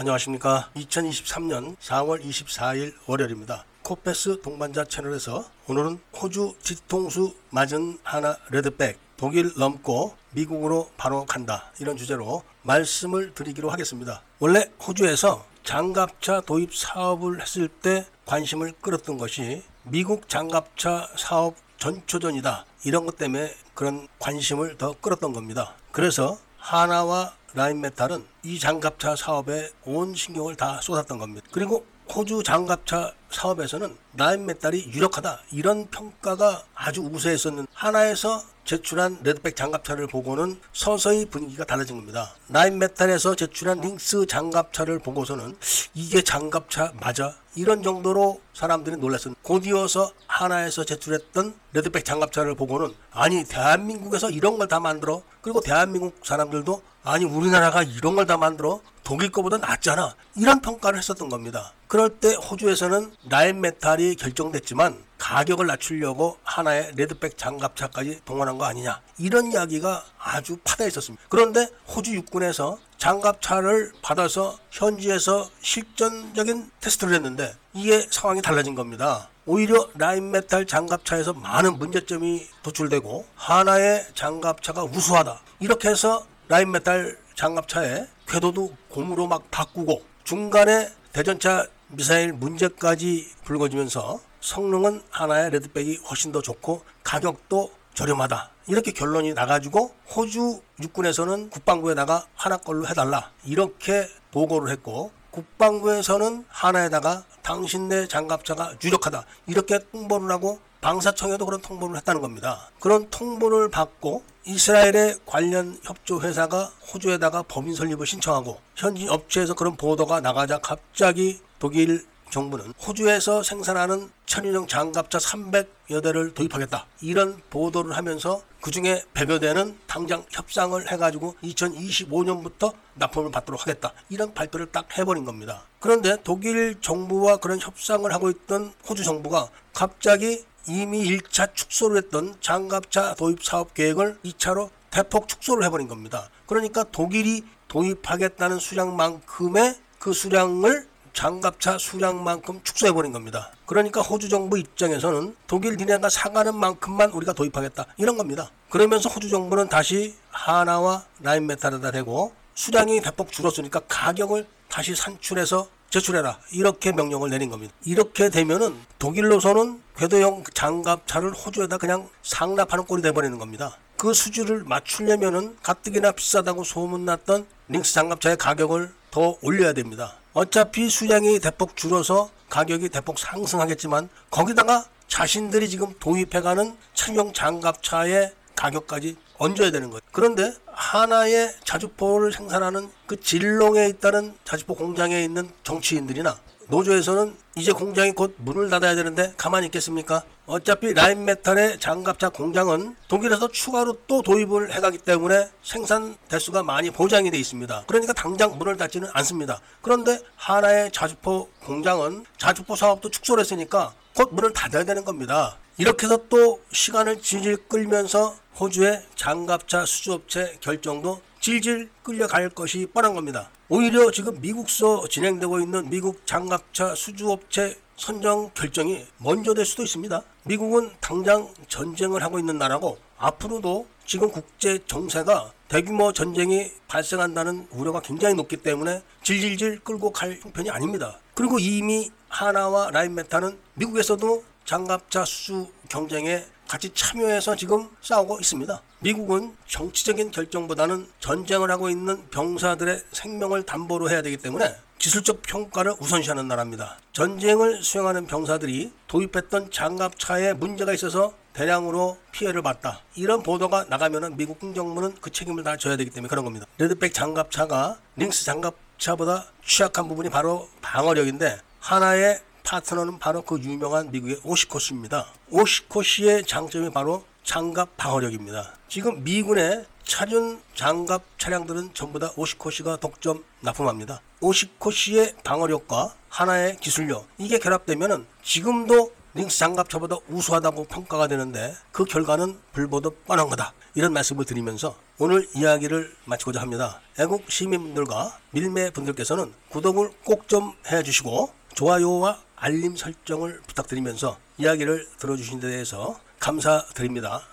안녕하십니까. 2023년 4월 24일 월요일입니다. 코페스 동반자 채널에서 오늘은 호주 뒤통수 맞은 한화 레드백, 독일 넘고 미국으로 바로 간다, 이런 주제로 말씀을 드리기로 하겠습니다. 원래 호주에서 장갑차 도입 사업을 했을 때 관심을 끌었던 것이 미국 장갑차 사업 전초전이다, 이런 것 때문에 그런 관심을 더 끌었던 겁니다. 그래서 한화와 라인메탈은 이 장갑차 사업에 온 신경을 다 쏟았던 겁니다. 그리고 호주 장갑차 사업에서는 라인메탈이 유력하다, 이런 평가가 아주 우세했었는데 한화에서 제출한 레드백 장갑차를 보고는 서서히 분위기가 달라진 겁니다. 라인메탈에서 제출한 링스 장갑차를 보고서는 이게 장갑차 맞아? 이런 정도로 사람들이 놀랐습니다. 곧이어서 한화에서 제출했던 레드백 장갑차를 보고는 아니 대한민국에서 이런 걸 다 만들어? 그리고 대한민국 사람들도 아니 우리나라가 이런 걸 다 만들어? 독일 거보다 낫잖아? 이런 평가를 했었던 겁니다. 그럴 때 호주에서는 라인메탈이 결정됐지만 가격을 낮추려고 하나의 레드백 장갑차까지 동원한 거 아니냐, 이런 이야기가 아주 파다 있었습니다. 그런데 호주 육군에서 장갑차를 받아서 현지에서 실전적인 테스트를 했는데 이게 상황이 달라진 겁니다. 오히려 라인메탈 장갑차에서 많은 문제점이 도출되고 하나의 장갑차가 우수하다, 이렇게 해서 라인메탈 장갑차의 궤도도 고무로 막 바꾸고 중간에 대전차 미사일 문제까지 불거지면서 성능은 하나의 레드백이 훨씬 더 좋고 가격도 저렴하다, 이렇게 결론이 나가지고 호주 육군에서는 국방부에다가 하나 걸로 해달라, 이렇게 보고를 했고 국방부에서는 하나에다가 당신네 장갑차가 유력하다, 이렇게 통보를 하고 방사청에도 그런 통보를 했다는 겁니다. 그런 통보를 받고 이스라엘의 관련 협조회사가 호주에다가 법인 설립을 신청하고 현지 업체에서 그런 보도가 나가자 갑자기 독일 정부는 호주에서 생산하는 천인용 장갑차 300여 대를 도입하겠다, 이런 보도를 하면서 그 중에 100여 대는 당장 협상을 해가지고 2025년부터 납품을 받도록 하겠다, 이런 발표를 딱 해버린 겁니다. 그런데 독일 정부와 그런 협상을 하고 있던 호주 정부가 갑자기 이미 1차 축소를 했던 장갑차 도입 사업 계획을 2차로 대폭 축소를 해버린 겁니다. 그러니까 독일이 도입하겠다는 수량만큼의 그 수량을 장갑차 수량만큼 축소해버린 겁니다. 그러니까 호주 정부 입장에서는 독일 니네가 사가는 만큼만 우리가 도입하겠다, 이런 겁니다. 그러면서 호주 정부는 다시 하나와 라인메탈에다 대고 수량이 대폭 줄었으니까 가격을 다시 산출해서 제출해라, 이렇게 명령을 내린 겁니다. 이렇게 되면은 독일로서는 궤도형 장갑차를 호주에다 그냥 상납하는 꼴이 돼버리는 겁니다. 그 수준을 맞추려면은 가뜩이나 비싸다고 소문났던 링스 장갑차의 가격을 더 올려야 됩니다. 어차피 수량이 대폭 줄어서 가격이 대폭 상승하겠지만 거기다가 자신들이 지금 도입해가는 천인용 장갑차의 가격까지 얹어야 되는 거예요. 그런데 하나의 자주포를 생산하는 그 진롱에 있다는 자주포 공장에 있는 정치인들이나 노조에서는 이제 공장이 곧 문을 닫아야 되는데 가만히 있겠습니까? 어차피 라인메탈의 장갑차 공장은 독일에서 추가로 또 도입을 해가기 때문에 생산 대수가 많이 보장이 돼 있습니다. 그러니까 당장 문을 닫지는 않습니다. 그런데 하나의 자주포 공장은 자주포 사업도 축소를 했으니까 곧 문을 닫아야 되는 겁니다. 이렇게 해서 또 시간을 질질 끌면서 호주의 장갑차 수주업체 결정도 질질 끌려갈 것이 뻔한 겁니다. 오히려 지금 미국서 진행되고 있는 미국 장갑차 수주업체 선정 결정이 먼저 될 수도 있습니다. 미국은 당장 전쟁을 하고 있는 나라고 앞으로도 지금 국제 정세가 대규모 전쟁이 발생한다는 우려가 굉장히 높기 때문에 질질질 끌고 갈 형편이 아닙니다. 그리고 이미 하나와 라인메탈은 미국에서도 장갑차 수주 경쟁에 같이 참여해서 지금 싸우고 있습니다. 미국은 정치적인 결정보다는 전쟁을 하고 있는 병사들의 생명을 담보로 해야 되기 때문에 기술적 평가를 우선시하는 나라입니다. 전쟁을 수행하는 병사들이 도입했던 장갑차에 문제가 있어서 대량으로 피해를 봤다, 이런 보도가 나가면 미국 행정부는 그 책임을 다 져야 되기 때문에 그런 겁니다. 레드백 장갑차가 링스 장갑차보다 취약한 부분이 바로 방어력인데 하나의 파트너는 바로 그 유명한 미국의 오시코시입니다. 오시코시의 장점이 바로 장갑 방어력입니다. 지금 미군의 차륜 장갑 차량들은 전부 다 오시코시가 독점 납품합니다. 오시코시의 방어력과 하나의 기술력, 이게 결합되면 지금도 링스 장갑차보다 우수하다고 평가가 되는데 그 결과는 불보듯 뻔한 거다. 이런 말씀을 드리면서 오늘 이야기를 마치고자 합니다. 애국 시민분들과 밀매분들께서는 구독을 꼭 좀 해주시고 좋아요와 알림 설정을 부탁드리면서 이야기를 들어주신 데 대해서 감사드립니다.